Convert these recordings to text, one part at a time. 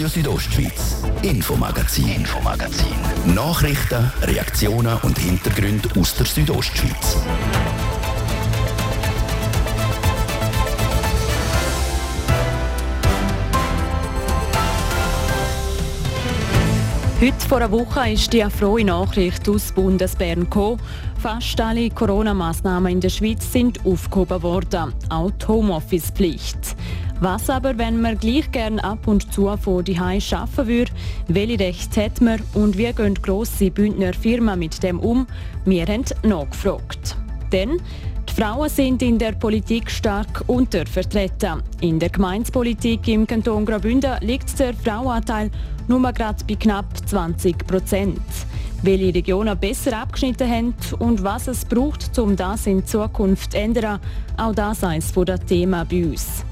Radio Südostschweiz. Infomagazin. Nachrichten, Reaktionen und Hintergründe aus der Südostschweiz. Heute vor einer Woche ist die frohe Nachricht aus Bundesbern gekommen. Fast alle Corona-Massnahmen in der Schweiz sind aufgehoben worden, auch die Homeoffice-Pflicht. Was aber, wenn man gleich gern ab und zu von daheim arbeiten würde? Welche Rechte hat man und wie gehen grosse Bündner Firmen mit dem um? Wir haben nachgefragt. Denn die Frauen sind in der Politik stark untervertreten. In der Gemeindepolitik im Kanton Graubünden liegt der Frauenanteil nur gerade bei knapp 20%. Welche Regionen besser abgeschnitten haben und was es braucht, um das in Zukunft zu ändern, auch das ist eines der Themen bei uns.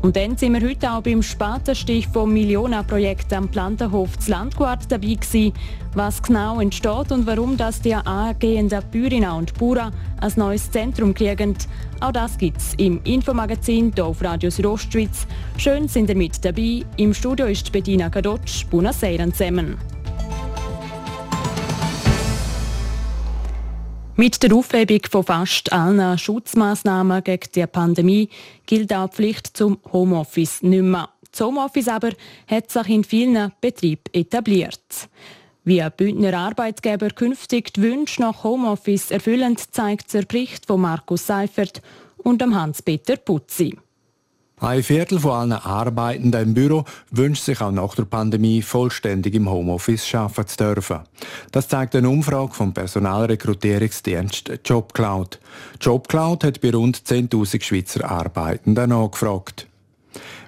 Und dann sind wir heute auch beim Spatenstich vom Millionenprojekt am Plantahof des Landquart dabei gewesen. Was genau entsteht und warum das die angehenden Bäuerinnen und Bauern ein neues Zentrum kriegen, auch das gibt es im Infomagazin hier auf Radio Südostschweiz. Schön sind ihr mit dabei. Im Studio ist Bettina Kadotsch. Buonasera zusammen. Mit der Aufhebung von fast allen Schutzmaßnahmen gegen die Pandemie gilt auch die Pflicht zum Homeoffice nicht mehr. Das Homeoffice aber hat sich in vielen Betrieben etabliert. Wie Bündner Arbeitgeber künftig die Wünsche nach Homeoffice erfüllend, zeigt der Bericht von Markus Seifert und Hans-Peter Putzi. Ein Viertel von allen Arbeitenden im Büro wünscht sich auch nach der Pandemie vollständig im Homeoffice arbeiten zu dürfen. Das zeigt eine Umfrage vom Personalrekrutierungsdienst JobCloud. JobCloud hat bei rund 10'000 Schweizer Arbeitenden nachgefragt.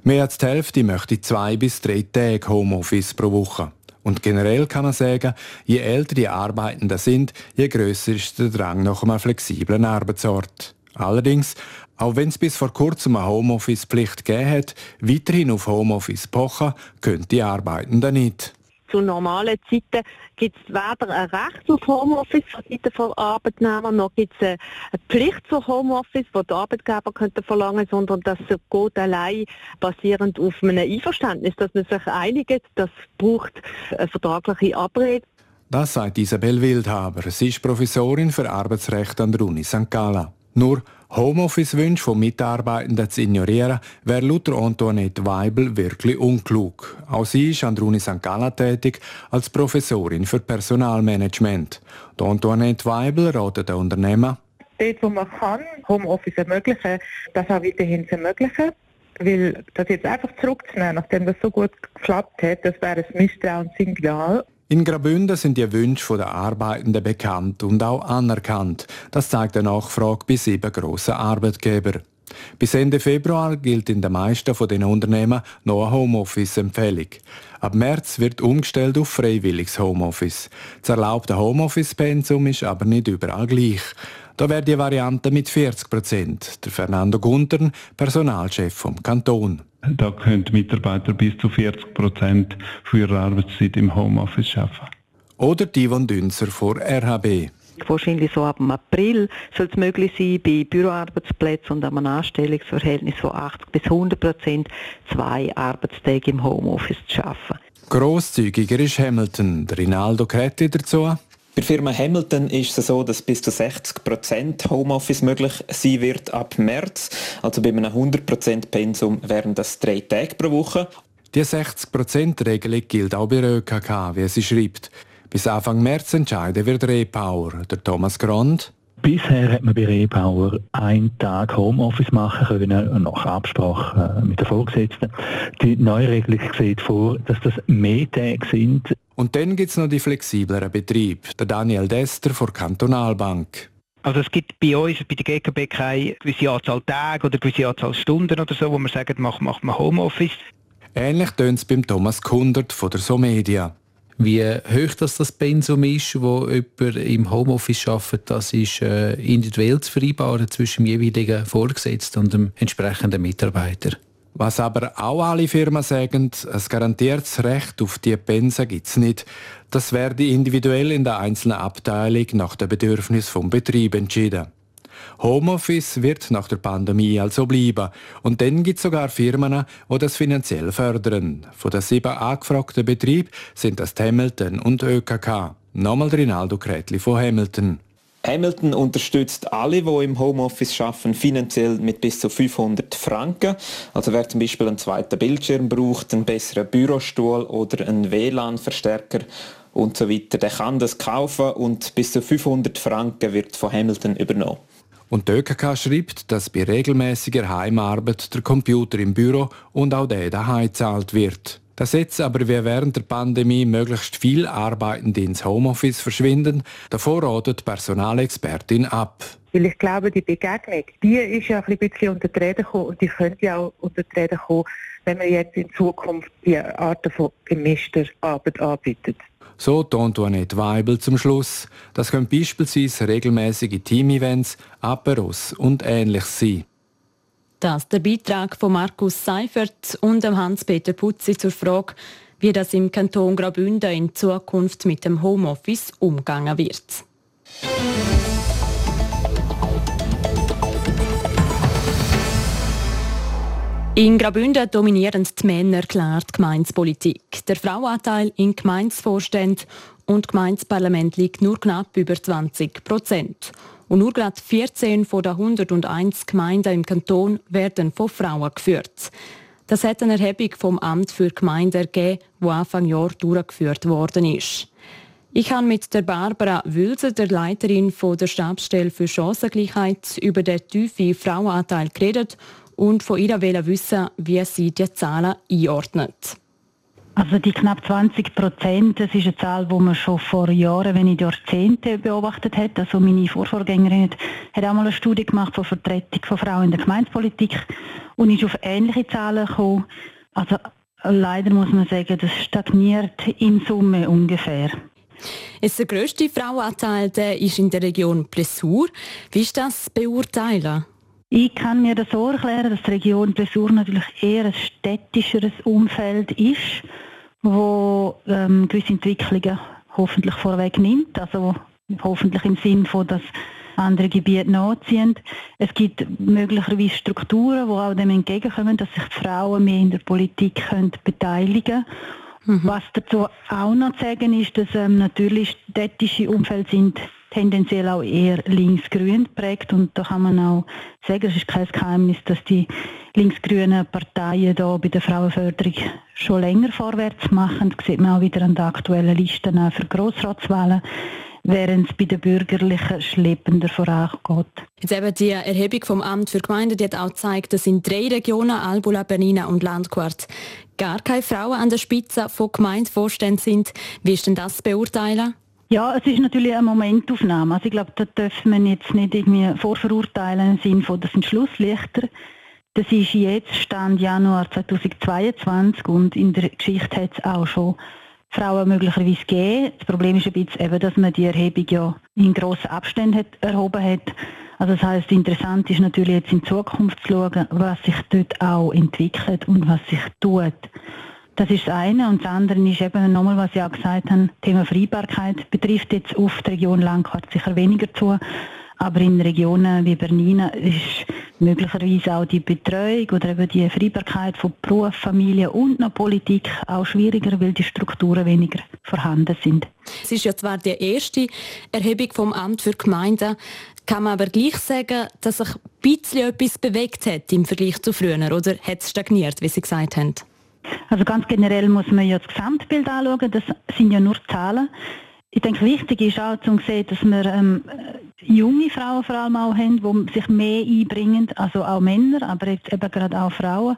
Mehr als die Hälfte möchte 2 bis 3 Tage Homeoffice pro Woche. Und generell kann man sagen, je älter die Arbeitenden sind, je grösser ist der Drang nach einem flexiblen Arbeitsort. Allerdings, auch wenn es bis vor kurzem eine Homeoffice-Pflicht gegeben hat, weiterhin auf Homeoffice pochen können die Arbeitenden nicht. Zu normalen Zeiten gibt es weder ein Recht auf Homeoffice von Seiten der Arbeitnehmer, noch gibt es eine Pflicht für Homeoffice, die der Arbeitgeber verlangen könnte, sondern das geht allein basierend auf einem Einverständnis, dass man sich einigt. Das braucht eine vertragliche Abrede. Das sagt Isabel Wildhaber. Sie ist Professorin für Arbeitsrecht an der Uni St. Gallen. Nur Homeoffice-Wünsche von Mitarbeitenden zu ignorieren, wäre laut Antoinette Weibel wirklich unklug. Auch sie ist an der Uni St. Gallen tätig als Professorin für Personalmanagement. Die Antoinette Weibel rät den Unternehmen, dort, wo man kann, Homeoffice ermöglichen, das auch weiterhin zu ermöglichen. Weil das jetzt einfach zurückzunehmen, nachdem das so gut geklappt hat, das wäre ein Misstrauenssignal. In Graubünden sind die Wünsche der Arbeitenden bekannt und auch anerkannt. Das zeigt eine Nachfrage bei 7 grossen Arbeitgebern. Bis Ende Februar gilt in den meisten von den Unternehmen noch eine Homeoffice-Empfehlung. Ab März wird umgestellt auf freiwilliges Homeoffice. Das erlaubte Homeoffice-Pensum ist aber nicht überall gleich. Da wäre die Variante mit 40%. Der Fernando Guntern, Personalchef vom Kanton. Da können Mitarbeiter bis zu 40% für ihre Arbeitszeit im Homeoffice arbeiten. Oder die Yvonne Dünzer von RHB. Wahrscheinlich so ab April soll es möglich sein, bei Büroarbeitsplätzen und einem Anstellungsverhältnis von 80% bis 100% 2 Arbeitstage im Homeoffice zu arbeiten. Grosszügiger ist Hamilton. Der Rinaldo Cretti dazu. Bei der Firma Hamilton ist es so, dass bis zu 60% Homeoffice möglich sein wird ab März. Also bei einem 100% Pensum wären das 3 Tage pro Woche. Die 60%-Regelung gilt auch bei ÖKK, wie sie schreibt. Bis Anfang März entscheiden wird Repower. Der Thomas Grond. Bisher hat man bei Repower einen Tag Homeoffice machen können, nach Absprache mit der Vorgesetzten. Die neue Regelung sieht vor, dass das mehr Tage sind. Und dann gibt es noch die flexibleren Betriebe. Der Daniel Dester von der Kantonalbank. Also es gibt bei uns, bei der GKB, keine gewisse Anzahl Tage oder gewisse Anzahl Stunden oder so, wo man sagt, mach Homeoffice. Ähnlich tönt es beim Thomas Kundert von der Somedia. Wie hoch das Pensum ist, wo jemand im Homeoffice arbeitet, das ist individuell zu vereinbaren zwischen dem jeweiligen Vorgesetzten und dem entsprechenden Mitarbeiter. Was aber auch alle Firmen sagen, ein garantiertes Recht auf diese Pensen gibt es nicht. Das werde individuell in der einzelnen Abteilung nach den Bedürfnissen des Betriebs entschieden. Homeoffice wird nach der Pandemie also bleiben. Und dann gibt es sogar Firmen, die das finanziell fördern. Von den 7 angefragten Betrieben sind das Hamilton und ÖKK. Nochmal Rinaldo Cretti von Hamilton. Hamilton unterstützt alle, die im Homeoffice arbeiten, finanziell mit bis zu 500 Franken. Also wer zum Beispiel einen zweiten Bildschirm braucht, einen besseren Bürostuhl oder einen WLAN-Verstärker und so weiter, der kann das kaufen und bis zu 500 Franken wird von Hamilton übernommen. Und die ÖKK schreibt, dass bei regelmäßiger Heimarbeit der Computer im Büro und auch der daheim gezahlt wird. Dass jetzt aber wie während der Pandemie möglichst viele Arbeitende ins Homeoffice verschwinden, davor ratet Personalexpertin ab. Weil ich glaube, die Begegnung, die ist ja ein bisschen unter die Räder gekommen und die könnte ja auch unter die Räder kommen, wenn man jetzt in Zukunft die Arten von gemischter Arbeit anbietet. So Antoinette Weibel zum Schluss. Das können beispielsweise regelmäßige Team-Events, Aperos und Ähnliches sein. Das der Beitrag von Markus Seifert und Hans-Peter Putzi zur Frage, wie das im Kanton Graubünden in Zukunft mit dem Homeoffice umgegangen wird. In Graubünden dominieren die Männer klar die Gemeindepolitik. Der Frauenanteil in Gemeindevorständen und Gemeindeparlament liegt nur knapp über 20%. Und nur gerade 14 von den 101 Gemeinden im Kanton werden von Frauen geführt. Das hat eine Erhebung vom Amt für Gemeinden ergeben, die Anfang Jahr durchgeführt worden ist. Ich habe mit der Barbara Wülser, der Leiterin der Stabsstelle für Chancengleichheit, über den tiefen Frauenanteil geredet und von ihr wissen, wie sie die Zahlen einordnet. Also die knapp 20%, das ist eine Zahl, die man schon vor Jahren, wenn nicht Jahrzehnten beobachtet hat. Also meine Vorvorgängerin hat auch mal eine Studie gemacht zur Vertretung von Frauen in der Gemeindepolitik und ist auf ähnliche Zahlen gekommen. Also leider muss man sagen, das stagniert in Summe ungefähr. Der grösste Frauenanteil ist in der Region Plessur. Wie ist das beurteilen? Ich kann mir das so erklären, dass die Region Plessur natürlich eher ein städtischeres Umfeld ist, wo gewisse Entwicklungen hoffentlich vorweg nimmt, also hoffentlich im Sinn von, dass andere Gebiete nachziehen. Es gibt möglicherweise Strukturen, die auch dem entgegenkommen, dass sich die Frauen mehr in der Politik beteiligen können. Was dazu auch noch zu sagen ist, dass natürlich städtische Umfeld sind, tendenziell auch eher linksgrün geprägt und da kann man auch sagen, es ist kein Geheimnis, dass die linksgrünen Parteien da bei der Frauenförderung schon länger vorwärts machen. Das sieht man auch wieder an den aktuellen Listen für Grossratswahlen, während es bei den Bürgerlichen schleppender vorangeht. Jetzt eben die Erhebung vom Amt für Gemeinden, die hat auch gezeigt, dass in 3 Regionen, Albula, Bernina und Landquart, gar keine Frauen an der Spitze von Gemeindevorständen sind. Wie ist denn das zu beurteilen? Ja, es ist natürlich eine Momentaufnahme. Also ich glaube, da darf man jetzt nicht irgendwie vorverurteilen im Sinne von, das sind Schlusslichter. Das ist jetzt Stand Januar 2022 und in der Geschichte hat es auch schon Frauen möglicherweise gegeben. Das Problem ist ein bisschen eben, dass man die Erhebung ja in grossen Abständen erhoben hat. Also das heisst, interessant ist natürlich jetzt in Zukunft zu schauen, was sich dort auch entwickelt und was sich tut. Das ist das eine und das andere ist eben nochmal, was ich auch gesagt habe, Thema Vereinbarkeit betrifft jetzt auf die Region Landquart sicher weniger zu, aber in Regionen wie Bernina ist möglicherweise auch die Betreuung oder eben die Vereinbarkeit von Beruf, Familie und noch Politik auch schwieriger, weil die Strukturen weniger vorhanden sind. Es ist ja zwar die erste Erhebung vom Amt für Gemeinden, kann man aber gleich sagen, dass sich ein bisschen etwas bewegt hat im Vergleich zu früher oder hat es stagniert, wie Sie gesagt haben? Also ganz generell muss man ja das Gesamtbild anschauen, das sind ja nur Zahlen. Ich denke, wichtig ist auch zu sehen, dass wir junge Frauen vor allem auch haben, die sich mehr einbringen, also auch Männer, aber jetzt eben gerade auch Frauen.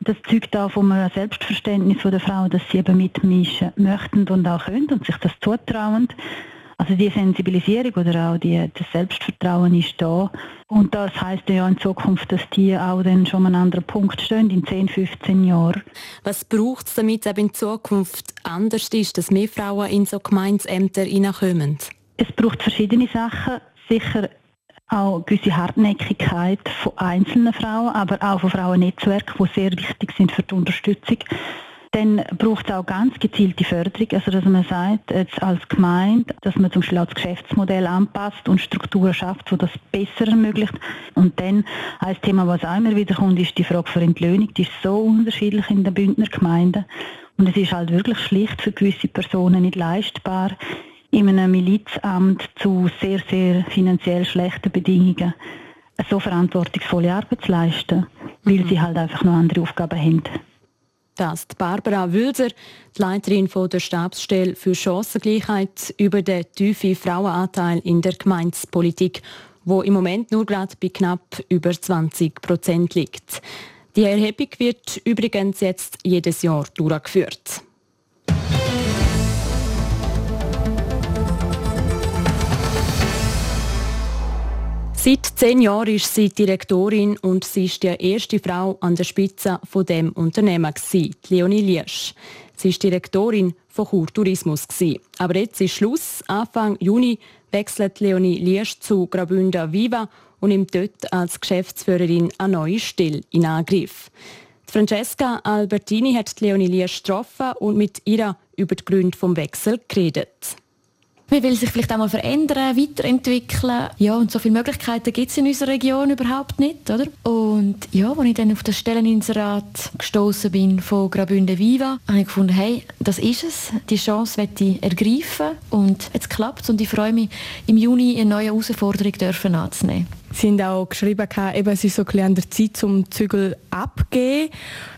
Das zeugt auch vom Selbstverständnis der Frauen, dass sie eben mitmischen möchten und auch können und sich das zutrauen. Also die Sensibilisierung oder auch das Selbstvertrauen ist da. Und das heisst ja in Zukunft, dass die auch dann schon an einem anderen Punkt stehen, in 10, 15 Jahren. Was braucht es, damit es in Zukunft anders ist, dass mehr Frauen in so Gemeindeämter hineinkommen? Es braucht verschiedene Sachen, sicher auch gewisse Hartnäckigkeit von einzelnen Frauen, aber auch von Frauennetzwerken, die sehr wichtig sind für die Unterstützung. Dann braucht es auch ganz gezielte Förderung, also dass man sagt, jetzt als Gemeinde, dass man zum Beispiel auch das Geschäftsmodell anpasst und Strukturen schafft, die das besser ermöglicht. Und dann ein Thema, was auch immer wieder kommt, ist die Frage für Entlöhnung. Die ist so unterschiedlich in den Bündner Gemeinden. Und es ist halt wirklich schlicht für gewisse Personen nicht leistbar, in einem Milizamt zu sehr, sehr finanziell schlechten Bedingungen eine so verantwortungsvolle Arbeit zu leisten, weil sie halt einfach noch andere Aufgaben haben. Das ist Barbara Wülser, die Leiterin der Stabsstelle für Chancengleichheit über den tiefen Frauenanteil in der Gemeindepolitik, wo im Moment nur gerade bei knapp über 20% liegt. Die Erhebung wird übrigens jetzt jedes Jahr durchgeführt. Seit 10 Jahren ist sie Direktorin und sie ist die erste Frau an der Spitze von dem Unternehmen gewesen, Leonie Liersch. Sie war Direktorin von Chur Tourismus. Aber jetzt ist Schluss. Anfang Juni wechselt Leonie Liersch zu Graubünden Viva und nimmt dort als Geschäftsführerin eine neue Stelle in Angriff. Die Francesca Albertini hat Leonie Liersch getroffen und mit ihr über die Gründe des Wechsels geredet. Man will sich vielleicht auch mal verändern, weiterentwickeln. Ja, und so viele Möglichkeiten gibt es in unserer Region überhaupt nicht, oder? Und ja, als ich dann auf das Stelleninserat gestossen bin von Graubünden Viva, habe ich gefunden, hey, das ist es. Die Chance möchte ich ergreifen und jetzt klappt es. Und ich freue mich, im Juni eine neue Herausforderung dürfen anzunehmen. Sie haben auch geschrieben, eben, es ist so ein bisschen an der Zeit, um Zügel abzugeben.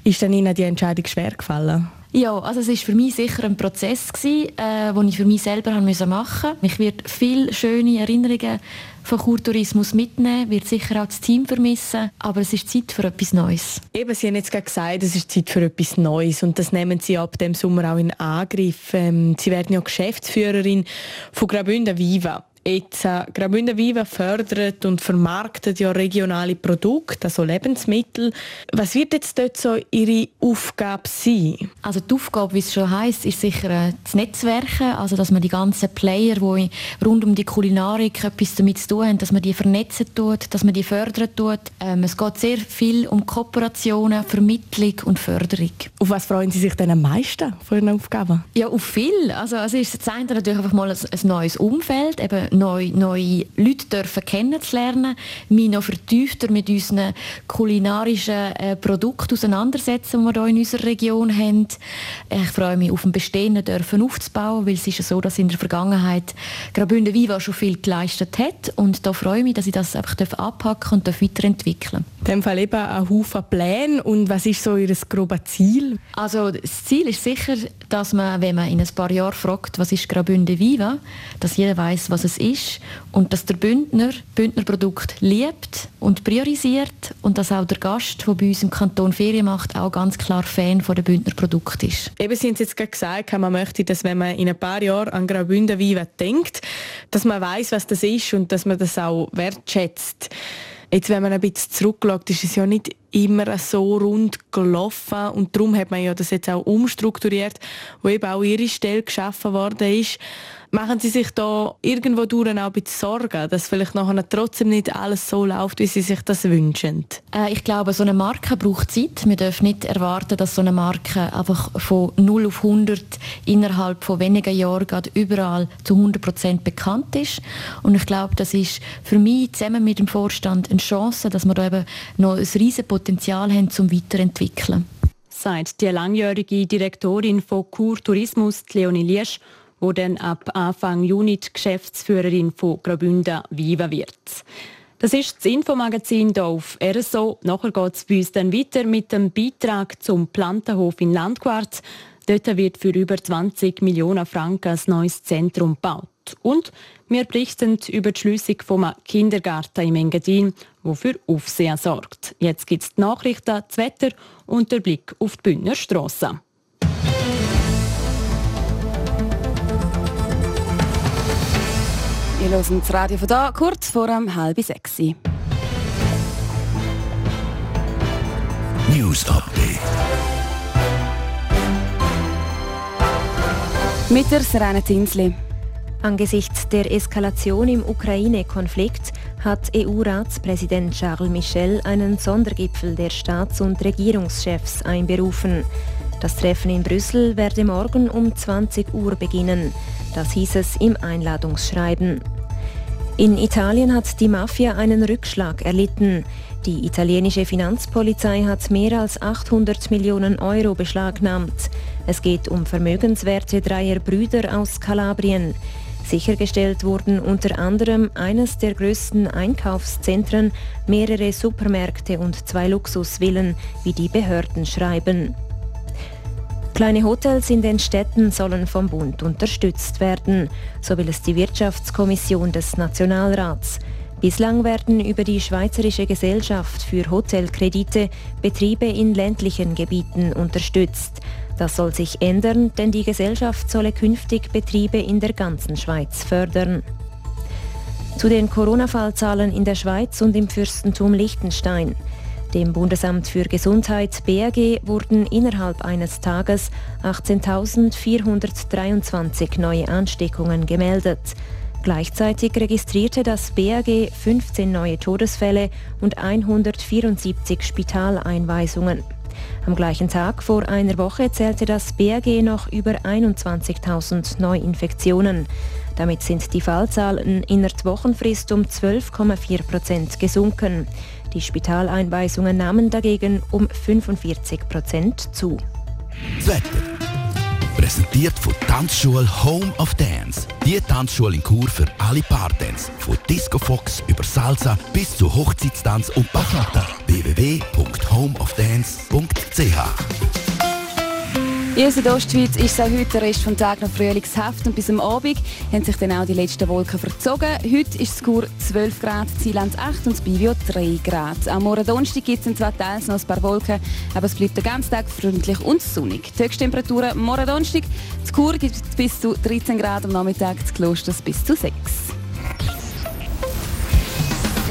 Ist dann Ihnen die Entscheidung schwer gefallen? Ja, also es war für mich sicher ein Prozess, den ich für mich selber machen musste. Ich werde viele schöne Erinnerungen von Chur Tourismus mitnehmen, wird sicher auch das Team vermissen, aber es ist Zeit für etwas Neues. Eben, Sie haben jetzt gerade gesagt, es ist Zeit für etwas Neues und das nehmen Sie ab dem Sommer auch in Angriff. Sie werden ja Geschäftsführerin von Graubünden Viva. Jetzt, Graubünden Viva fördert und vermarktet ja regionale Produkte, also Lebensmittel. Was wird jetzt dort so Ihre Aufgabe sein? Also die Aufgabe, wie es schon heisst, ist sicher das Netzwerken, also dass man die ganzen Player, die rund um die Kulinarik etwas damit zu tun haben, dass man die vernetzen tut, dass man die fördern tut. Es geht sehr viel um Kooperationen, Vermittlung und Förderung. Auf was freuen Sie sich denn am meisten von Ihren Aufgaben? Ja, auf viel. Also es ist das eine natürlich einfach mal ein neues Umfeld, eben neue Leute dürfen kennenzulernen, mich noch vertiefter mit unseren kulinarischen Produkten auseinandersetzen, die wir hier in unserer Region haben. Ich freue mich auf ein Bestehenden dürfen aufzubauen, weil es ist ja so, dass in der Vergangenheit Graubünden Viva schon viel geleistet hat und da freue ich mich, dass ich das einfach anpacken und weiterentwickeln darf. In diesem Fall eben ein Haufen Pläne und was ist so Ihr grobes Ziel? Also das Ziel ist sicher, dass man, wenn man in ein paar Jahren fragt, was ist Graubünden Viva, dass jeder weiss, was es ist und dass der Bündner Bündnerprodukt liebt und priorisiert und dass auch der Gast, der bei uns im Kanton Ferien macht, auch ganz klar Fan von den Bündnerprodukten ist. Eben, Sie haben es jetzt gerade gesagt, man möchte, dass wenn man in ein paar Jahren an Graubünden Viva denkt, dass man weiss, was das ist und dass man das auch wertschätzt. Jetzt, wenn man ein bisschen zurückschaut, ist es ja nicht immer so rund gelaufen und darum hat man ja das jetzt auch umstrukturiert, wo eben auch Ihre Stelle geschaffen worden ist. Machen Sie sich da irgendwo durch auch ein bisschen Sorgen, dass vielleicht nachher trotzdem nicht alles so läuft, wie Sie sich das wünschen? Ich glaube, so eine Marke braucht Zeit. Wir dürfen nicht erwarten, dass so eine Marke einfach von 0 auf 100 innerhalb von wenigen Jahren gerade überall zu 100% bekannt ist. Und ich glaube, das ist für mich zusammen mit dem Vorstand eine Chance, dass wir da eben noch ein riesen Potenzial haben, zum Weiterentwickeln. Seit die langjährige Direktorin von Chur Tourismus, Leonie Liersch, die dann ab Anfang Juni die Geschäftsführerin von Graubünden Viva wird. Das ist das Infomagazin hier auf RSO. Nachher geht es bei uns dann weiter mit dem Beitrag zum Plantahof in Landquart. Dort wird für über 20 Millionen Franken ein neues Zentrum gebaut. Und wir berichten über die Schliessung vom Kindergarten im Engadin, der für Aufsehen sorgt. Jetzt gibt es die Nachrichten, das Wetter und der Blick auf die Bündner Strasse. Wir hören das Radio von hier, kurz vor 5:30. News Update. Mit der Serena Zinsli. Angesichts der Eskalation im Ukraine-Konflikt hat EU-Ratspräsident Charles Michel einen Sondergipfel der Staats- und Regierungschefs einberufen. Das Treffen in Brüssel werde morgen um 20 Uhr beginnen. Das hieß es im Einladungsschreiben. In Italien hat die Mafia einen Rückschlag erlitten. Die italienische Finanzpolizei hat mehr als 800 Millionen Euro beschlagnahmt. Es geht um Vermögenswerte dreier Brüder aus Kalabrien. Sichergestellt wurden unter anderem eines der grössten Einkaufszentren, mehrere Supermärkte und 2 Luxusvillen, wie die Behörden schreiben. Kleine Hotels in den Städten sollen vom Bund unterstützt werden, so will es die Wirtschaftskommission des Nationalrats. Bislang werden über die Schweizerische Gesellschaft für Hotelkredite Betriebe in ländlichen Gebieten unterstützt. Das soll sich ändern, denn die Gesellschaft solle künftig Betriebe in der ganzen Schweiz fördern. Zu den Corona-Fallzahlen in der Schweiz und im Fürstentum Liechtenstein. Dem Bundesamt für Gesundheit (BAG) wurden innerhalb eines Tages 18.423 neue Ansteckungen gemeldet. Gleichzeitig registrierte das BAG 15 neue Todesfälle und 174 Spitaleinweisungen. Am gleichen Tag vor einer Woche zählte das BAG noch über 21.000 Neuinfektionen. Damit sind die Fallzahlen in der Wochenfrist um 12,4% gesunken. Die Spitaleinweisungen nahmen dagegen um 45% zu. Das Wetter. Präsentiert von Tanzschule Home of Dance. Die Tanzschule in Chur für alle Partys. Von Discofox über Salsa bis zu Hochzeitstanz und Bachata. www.homeofdance.ch. In der Ostschweiz ist es auch heute der Rest vom Tag noch frühlingshaft und bis zum Abend haben sich dann auch die letzten Wolken verzogen. Heute ist es Chur 12 Grad, Zieland 8 und das Bivio 3 Grad. Am morgen Donnerstag gibt es in zwei Teilen noch ein paar Wolken, aber es bleibt den ganzen Tag freundlich und sonnig. Die Höchsttemperaturen morgen Donnerstag, in Chur gibt es bis zu 13 Grad, am Nachmittag in Klosters bis zu 6.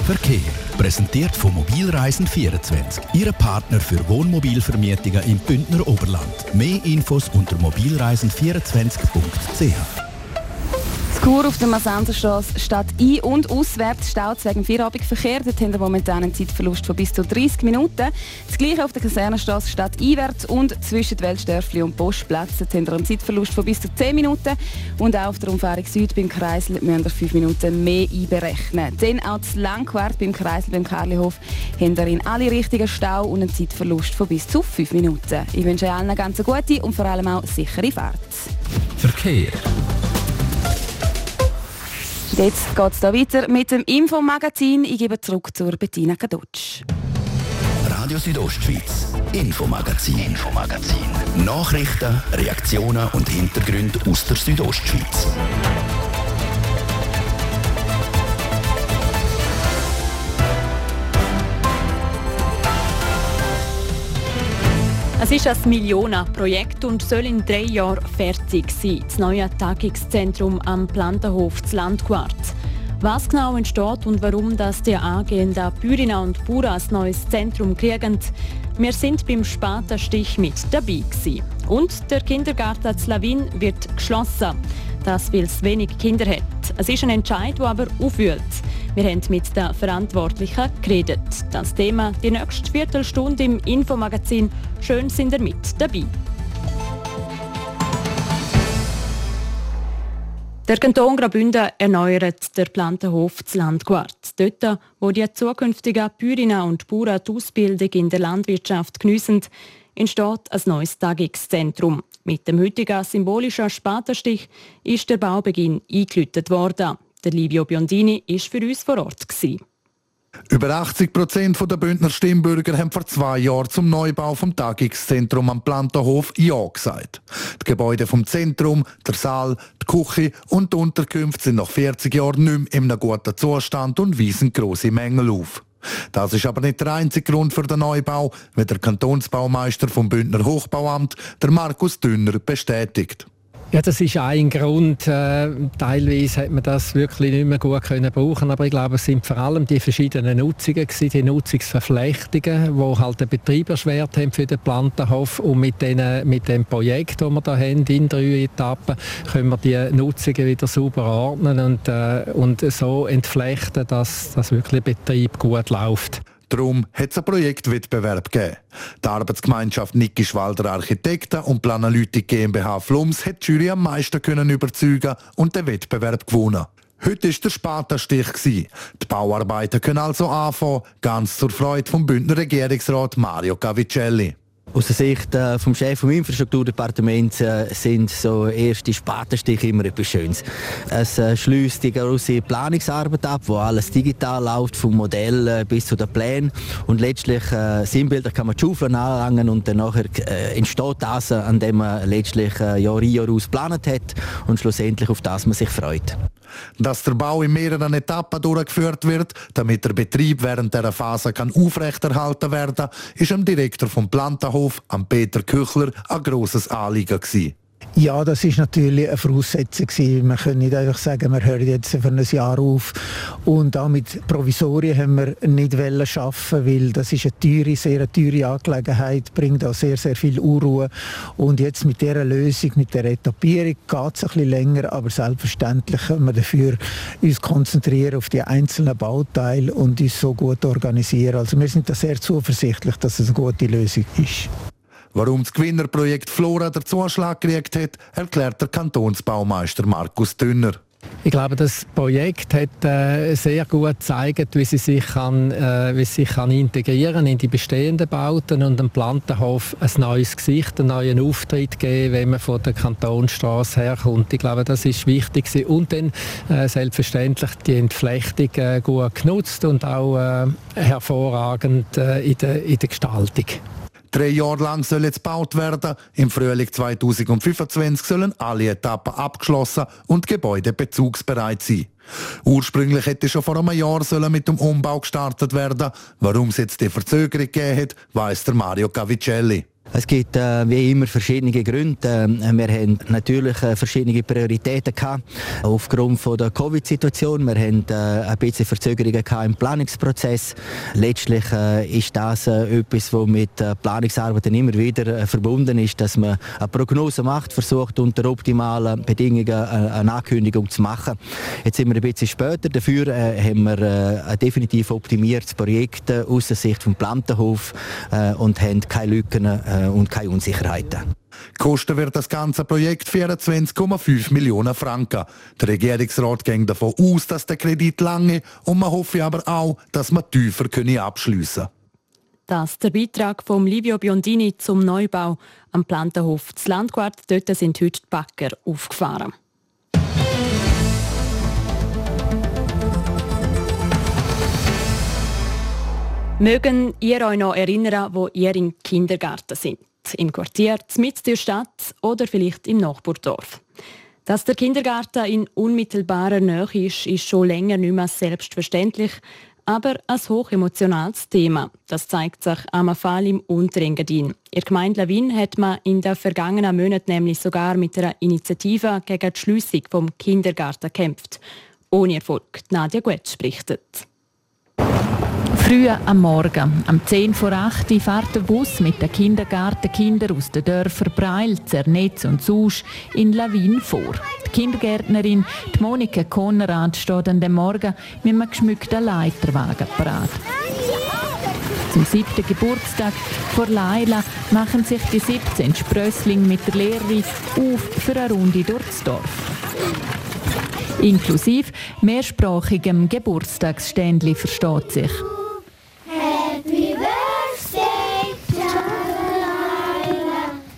Verkehr. Präsentiert von Mobilreisen24, Ihrem Partner für Wohnmobilvermietungen im Bündner Oberland. Mehr Infos unter mobilreisen24.ch. Chur auf der Masanderstrasse statt ein- und auswärts staut wegen Feierabendverkehr. Dort haben wir momentan einen Zeitverlust von bis zu 30 Minuten. Das gleiche auf der Kasernenstrasse statt einwärts und zwischen Weltstörfli und Postplatz. Dort haben wir einen Zeitverlust von bis zu 10 Minuten. Und auch auf der Umfahrung Süd beim Kreisel müssen wir 5 Minuten mehr einberechnen. Dann auch das Landquart beim Kreisel beim Karlihof haben wir in alle Richtungen Stau und einen Zeitverlust von bis zu 5 Minuten. Ich wünsche allen eine ganz gute und vor allem auch sichere Fahrt. Verkehr. Jetzt geht es weiter mit dem Infomagazin. Ich gebe zurück zur Bettina Kadotsch. Radio Südostschweiz, Infomagazin. Nachrichten, Reaktionen und Hintergründe aus der Südostschweiz. Es ist ein Millionenprojekt und soll in 3 Jahren fertig sein. Das neue Tagungszentrum am Plantahof zu Landquart. Was genau entsteht und warum das die angehenden Bäuerinnen und Bauern ein neues Zentrum kriegen, wir sind beim Spatenstich mit dabei gewesen. Und der Kindergarten zu Lawin wird geschlossen. Das, weil es wenig Kinder hat. Es ist ein Entscheid, der aber aufwühlt. Wir haben mit den Verantwortlichen geredet. Das Thema die nächste Viertelstunde im Infomagazin. Schön sind ihr mit dabei. Der Kanton Graubünden erneuert den Plantahof zu Landquart. Dort, wo die zukünftigen Bäuerinnen und Bauern die Ausbildung in der Landwirtschaft geniessen, entsteht ein neues Tagungszentrum. Mit dem heutigen symbolischen Spatenstich ist der Baubeginn eingeläutet worden. Der Livio Biondini war für uns vor Ort. Über 80% der Bündner Stimmbürger haben vor 2 Jahren zum Neubau des Tagungszentrums am Plantahof Ja gesagt. Die Gebäude vom Zentrum, der Saal, die Küche und die Unterkünfte sind nach 40 Jahren nicht mehr in einem guten Zustand und weisen grosse Mängel auf. Das ist aber nicht der einzige Grund für den Neubau, wie der Kantonsbaumeister vom Bündner Hochbauamt, der Markus Dünner, bestätigt. Ja, das ist ein Grund. Teilweise hat man das wirklich nicht mehr gut brauchen, aber ich glaube, es sind vor allem die verschiedenen Nutzungen gewesen, die Nutzungsverflechtungen, die halt den Betrieb erschwert haben für den Plantahof. Und mit dem Projekt, das wir da haben, in 3 Etappen, können wir die Nutzungen wieder sauber ordnen und so entflechten, dass das wirklich Betrieb gut läuft. Darum hat es einen Projektwettbewerb gegeben. Die Arbeitsgemeinschaft Niggischwalder Architekten und Planalytik GmbH Flums hat die Jury am meisten überzeugen und den Wettbewerb gewonnen. Heute war der Spatenstich. Die Bauarbeiten können also anfangen, ganz zur Freude vom Bündner Regierungsrat Mario Cavigelli. Aus der Sicht vom Chef des Infrastrukturdepartements sind so erste Spatenstiche immer etwas Schönes. Es schließt die grosse Planungsarbeit ab, wo alles digital läuft, vom Modell bis zu den Plänen. Und letztlich sinnbildlich kann man die Schaufeln anlangen und dann nachher entsteht das, an dem man letztlich Jahr geplant hat und schlussendlich auf das man sich freut. Dass der Bau in mehreren Etappen durchgeführt wird, damit der Betrieb während dieser Phase kann aufrechterhalten werden kann, ist dem Direktor vom Plantahof, Peter Küchler, ein grosses Anliegen gewesen. Ja, das war natürlich eine Voraussetzung. Man kann nicht einfach sagen, wir hören jetzt für ein Jahr auf. Und auch mit Provisorien haben wir nicht arbeiten, weil das ist eine teure, sehr teure Angelegenheit, bringt auch sehr, sehr viel Unruhe. Und jetzt mit dieser Lösung, mit der Etappierung geht es ein bisschen länger, aber selbstverständlich können wir dafür uns konzentrieren auf die einzelnen Bauteile und uns so gut organisieren. Also wir sind da sehr zuversichtlich, dass es eine gute Lösung ist. Warum das Gewinnerprojekt Flora den Zuschlag gekriegt hat, erklärt der Kantonsbaumeister Markus Dünner. Ich glaube, das Projekt hat sehr gut gezeigt, wie sie sich integrieren in die bestehenden Bauten und dem Plantahof ein neues Gesicht, einen neuen Auftritt geben, wenn man von der Kantonstrasse herkommt. Ich glaube, das ist wichtig gewesen. Und dann selbstverständlich die Entflechtung gut genutzt und auch hervorragend in der Gestaltung. 3 Jahre lang soll jetzt gebaut werden. Im Frühling 2025 sollen alle Etappen abgeschlossen und Gebäude bezugsbereit sein. Ursprünglich hätte schon vor einem Jahr mit dem Umbau gestartet werden. Warum es jetzt die Verzögerung gegeben hat, weiss der Mario Cavigelli. Es gibt wie immer verschiedene Gründe. Wir haben natürlich verschiedene Prioritäten gehabt. Aufgrund von der Covid-Situation. Wir haben ein bisschen Verzögerungen gehabt im Planungsprozess. Letztlich ist das etwas, was mit Planungsarbeiten immer wieder verbunden ist, dass man eine Prognose macht, versucht unter optimalen Bedingungen eine Ankündigung zu machen. Jetzt sind wir ein bisschen später. Dafür haben wir ein definitiv optimiertes Projekt aus der Sicht des Plantahof und haben keine Lücken und keine Unsicherheiten. Kosten wird das ganze Projekt 24,5 Millionen Franken. Der Regierungsrat geht davon aus, dass der Kredit lange und man hoffe aber auch, dass man tiefer abschliessen können. Das ist der Beitrag von Livio Biondini zum Neubau am Plantahof des Landquart. Dort sind heute die Bagger aufgefahren. Mögen ihr euch noch erinnern, wo ihr im Kindergarten sind? Im Quartier, mitten in der Stadt oder vielleicht im Nachbardorf? Dass der Kindergarten in unmittelbarer Nähe ist, ist schon länger nicht mehr selbstverständlich, aber ein hochemotionales Thema. Das zeigt sich am Fall im Unterengadin. In der Gemeinde Lawin hat man in den vergangenen Monaten nämlich sogar mit einer Initiative gegen die Schliessung des Kindergartens gekämpft. Ohne Erfolg. Nadia Guetsch berichtet. Früh am Morgen, um 7:10 fährt der Bus mit den Kindergartenkindern aus den Dörfern Breil, Zernetz und Susch in Lawin vor. Die Kindergärtnerin die Monika Konrad steht an dem Morgen mit einem geschmückten Leiterwagen parat. Zum 7. Geburtstag von Laila machen sich die 17 Sprösslinge mit der Lehrerin auf für eine Runde durchs Dorf. Inklusive mehrsprachigem Geburtstagsständli, versteht sich. Happy Birthday, Laila.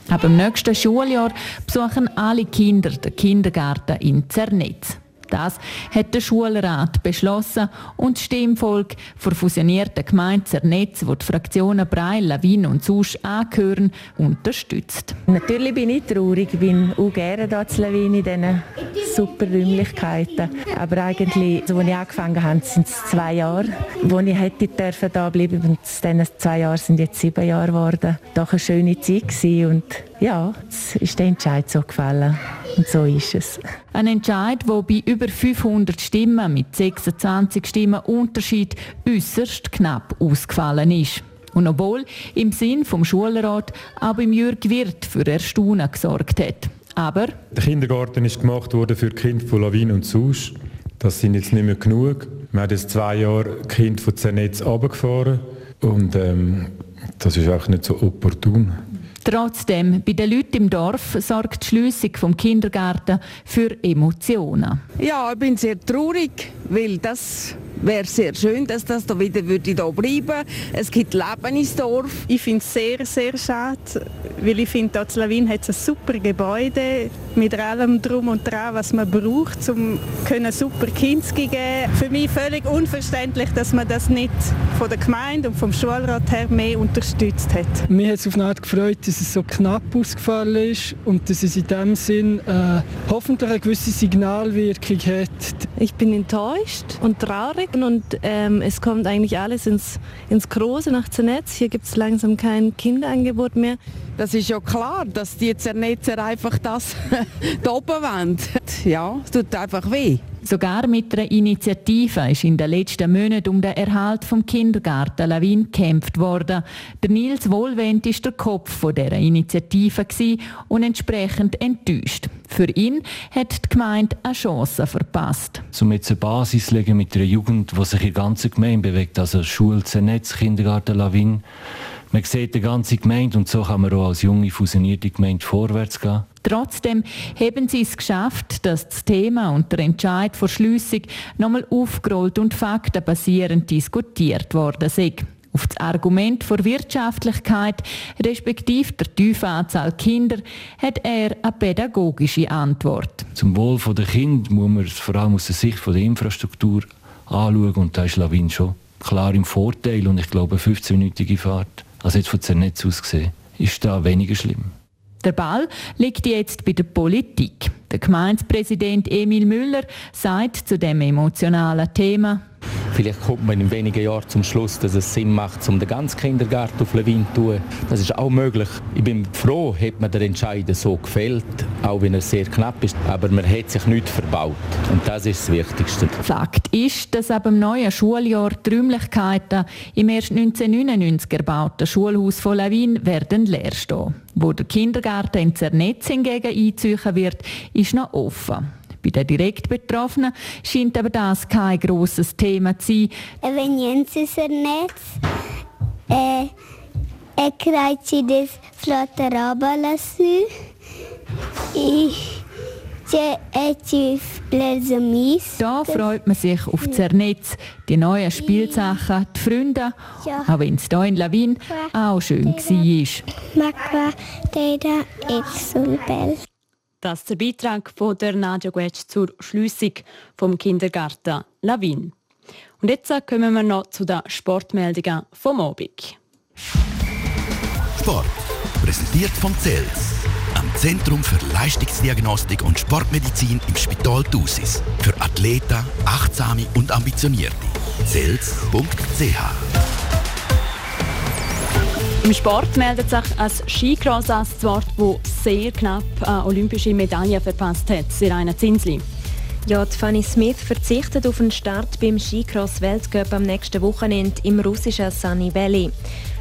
Ab dem nächsten Schuljahr besuchen alle Kinder den Kindergarten in Zernetz. Das hat der Schulrat beschlossen und das Stimmvolk der fusionierten Gemeinde Zernetz, wo die Fraktionen Breil, Lawin und Susch angehören, unterstützt. Natürlich bin ich traurig, ich bin auch gerne hier in Lawin in diesen super Räumlichkeiten. Aber eigentlich, als ich angefangen habe, sind es 2 Jahre, wo ich hätte hier bleiben dürfen. Und aus diesen 2 Jahren sind jetzt 7 Jahre geworden. Doch eine schöne Zeit gewesen und ja, es ist der Entscheid so gefallen. Und so ist es. Ein Entscheid, der bei über 500 Stimmen mit 26 Stimmen Unterschied äußerst knapp ausgefallen ist. Und obwohl im Sinn vom Schulrat auch beim Jürg Wirth für Erstaunen gesorgt hat. Aber der Kindergarten ist gemacht worden für die Kinder von Lawin und Susch. Das sind jetzt nicht mehr genug. Wir haben jetzt 2 Jahre Kinder von Zernetz runtergefahren. Und das ist auch nicht so opportun. Trotzdem, bei den Leuten im Dorf sorgt die Schliessung vom Kindergarten für Emotionen. Ja, ich bin sehr traurig, weil das wäre sehr schön, dass das da wieder hier bleiben würde. Es gibt Leben ins Dorf. Ich finde es sehr, sehr schade, weil ich finde, hier in hat ein super Gebäude mit allem Drum und Dran, was man braucht, um super Kinder zu geben. Für mich völlig unverständlich, dass man das nicht von der Gemeinde und vom Schulrat her mehr unterstützt hat. Mir hat es auf eine Art gefreut, dass es so knapp ausgefallen ist und dass es in dem Sinn hoffentlich eine gewisse Signalwirkung hat. Ich bin enttäuscht und traurig und es kommt eigentlich alles ins Große nach Zernetz. Hier gibt es langsam kein Kinderangebot mehr. Das ist ja klar, dass die Zernetzer einfach das da oben wollen. Ja, es tut einfach weh. Sogar mit einer Initiative ist in den letzten Monaten um den Erhalt des Kindergartens Lawin gekämpft worden. Der Nils Wohlwend war der Kopf dieser Initiative und entsprechend enttäuscht. Für ihn hat die Gemeinde eine Chance verpasst. Um jetzt eine Basis zu legen mit einer Jugend, die sich in der ganzen Gemeinde bewegt, also Schule, Zernetz, Kindergarten, Lawin. Man sieht die ganze Gemeinde und so kann man auch als junge, fusionierte Gemeinde vorwärts gehen. Trotzdem haben sie es geschafft, dass das Thema und der Entscheid vor Schliessung nochmal aufgerollt und faktenbasierend diskutiert worden sind. Auf das Argument vor Wirtschaftlichkeit respektive der tiefen Anzahl Kinder hat er eine pädagogische Antwort. Zum Wohl der Kinder muss man es vor allem aus der Sicht der Infrastruktur anschauen und da ist Lawin schon klar im Vorteil und ich glaube eine 15-minütige Fahrt, also jetzt von Zernetz aus gesehen, ist da weniger schlimm. Der Ball liegt jetzt bei der Politik. Der Gemeindepräsident Emil Müller sagt zu dem emotionalen Thema: Vielleicht kommt man in wenigen Jahren zum Schluss, dass es Sinn macht, um den ganzen Kindergarten auf Lawin zu tun. Das ist auch möglich. Ich bin froh, hat man den Entscheid so gefällt, auch wenn er sehr knapp ist. Aber man hat sich nichts verbaut. Und das ist das Wichtigste. Fakt ist, dass ab dem neuen Schuljahr die Räumlichkeiten im erst 1999 erbauten Schulhaus von Lawin werden leer stehen. Wo der Kindergarten in Zernetz hingegen eingezogen wird, ist noch offen. Bei den direkt Betroffenen scheint aber das kein grosses Thema zu sein. Wenn Jens ist ernetzt, er kriegt sie das flotte Rabalassü. Da freut man sich auf Zernetz, die neuen Spielsachen, die Freunde, auch wenn es hier in Lawin auch schön war. Das ist der Beitrag von der Nadia Guetsch zur Schliessung vom Kindergarten Lawin. Und jetzt kommen wir noch zu den Sportmeldungen vom Abend. Sport, präsentiert vom CELS, am Zentrum für Leistungsdiagnostik und Sportmedizin im Spital Thusis. Für Athleten, Achtsame und Ambitionierte. CELS.ch. Im Sport meldet sich ein Skicross-Ass zu Wort, das sehr knapp eine olympische Medaille verpasst hat, Sirena Zinsli. Ja, die Fanny Smith verzichtet auf einen Start beim Skicross-Weltcup am nächsten Wochenende im russischen Sunny Valley.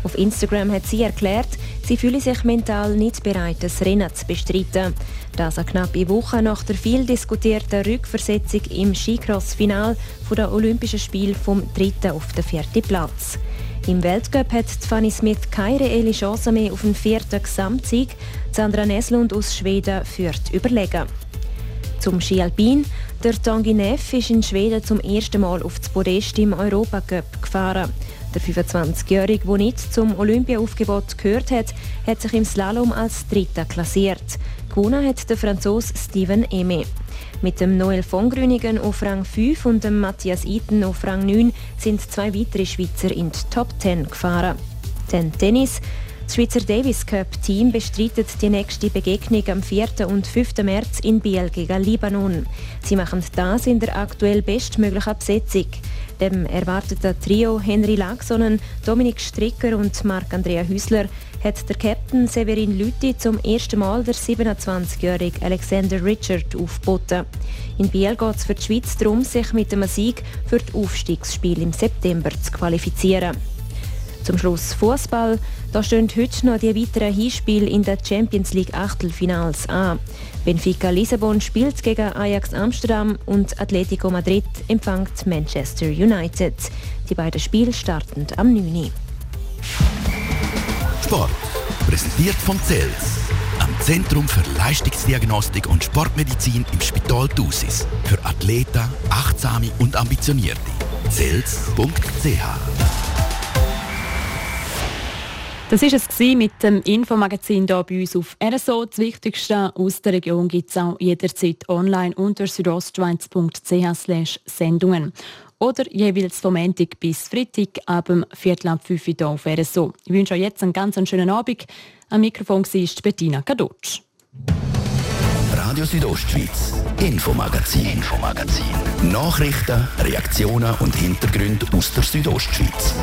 Auf Instagram hat sie erklärt, sie fühle sich mental nicht bereit, das Rennen zu bestreiten. Das eine knappe Woche nach der viel diskutierten Rückversetzung im Skicross-Final der Olympischen Spiele vom 3. auf den 4. Platz. Im Weltcup hat Fanny Smith keine reelle Chance mehr auf den 4. Gesamtsieg. Sandra Näslund aus Schweden führt überlegen. Zum Skialpin. Der Tanguy Neff ist in Schweden zum ersten Mal auf das Podest im Europacup gefahren. Der 25-Jährige, der nicht zum Olympia-Aufgebot gehört hat, hat sich im Slalom als Dritter klassiert. Gewonnen hat der Franzose Steven Emme. Mit dem Noel von Grünigen auf Rang 5 und dem Matthias Iten auf Rang 9 sind zwei weitere Schweizer in die Top 10 gefahren. Dann Tennis. Das Schweizer Davis Cup Team bestreitet die nächste Begegnung am 4. und 5. März in Biel gegen Libanon. Sie machen das in der aktuell bestmöglichen Besetzung. Dem erwarteten Trio Henry Laaksonen, Dominik Stricker und Marc-Andrea Hüsler hat der Captain Severin Lüthi zum ersten Mal der 27-jährige Alexander Richard aufgeboten. In Biel geht es für die Schweiz darum, sich mit einem Sieg für die Aufstiegsspiele im September zu qualifizieren. Zum Schluss Fußball. Da stehen heute noch die weiteren Hinspiele in der Champions League Achtelfinals an. Benfica Lissabon spielt gegen Ajax Amsterdam und Atletico Madrid empfängt Manchester United. Die beiden Spiele starten am 9. Sport, präsentiert von CELS, am Zentrum für Leistungsdiagnostik und Sportmedizin im Spital Thusis. Für Athleten, Achtsame und Ambitionierte. CELS.ch. Das war es mit dem Infomagazin hier bei uns auf RSO. Das Wichtigste aus der Region gibt es auch jederzeit online unter südostschweiz.ch/Sendungen. Oder jeweils vom Montag bis Freitag ab 4:05 hier auf RSO. Ich wünsche euch jetzt einen ganz schönen Abend. Am Mikrofon war Bettina Kadotsch. Radio Südostschweiz, Infomagazin. Nachrichten, Reaktionen und Hintergründe aus der Südostschweiz.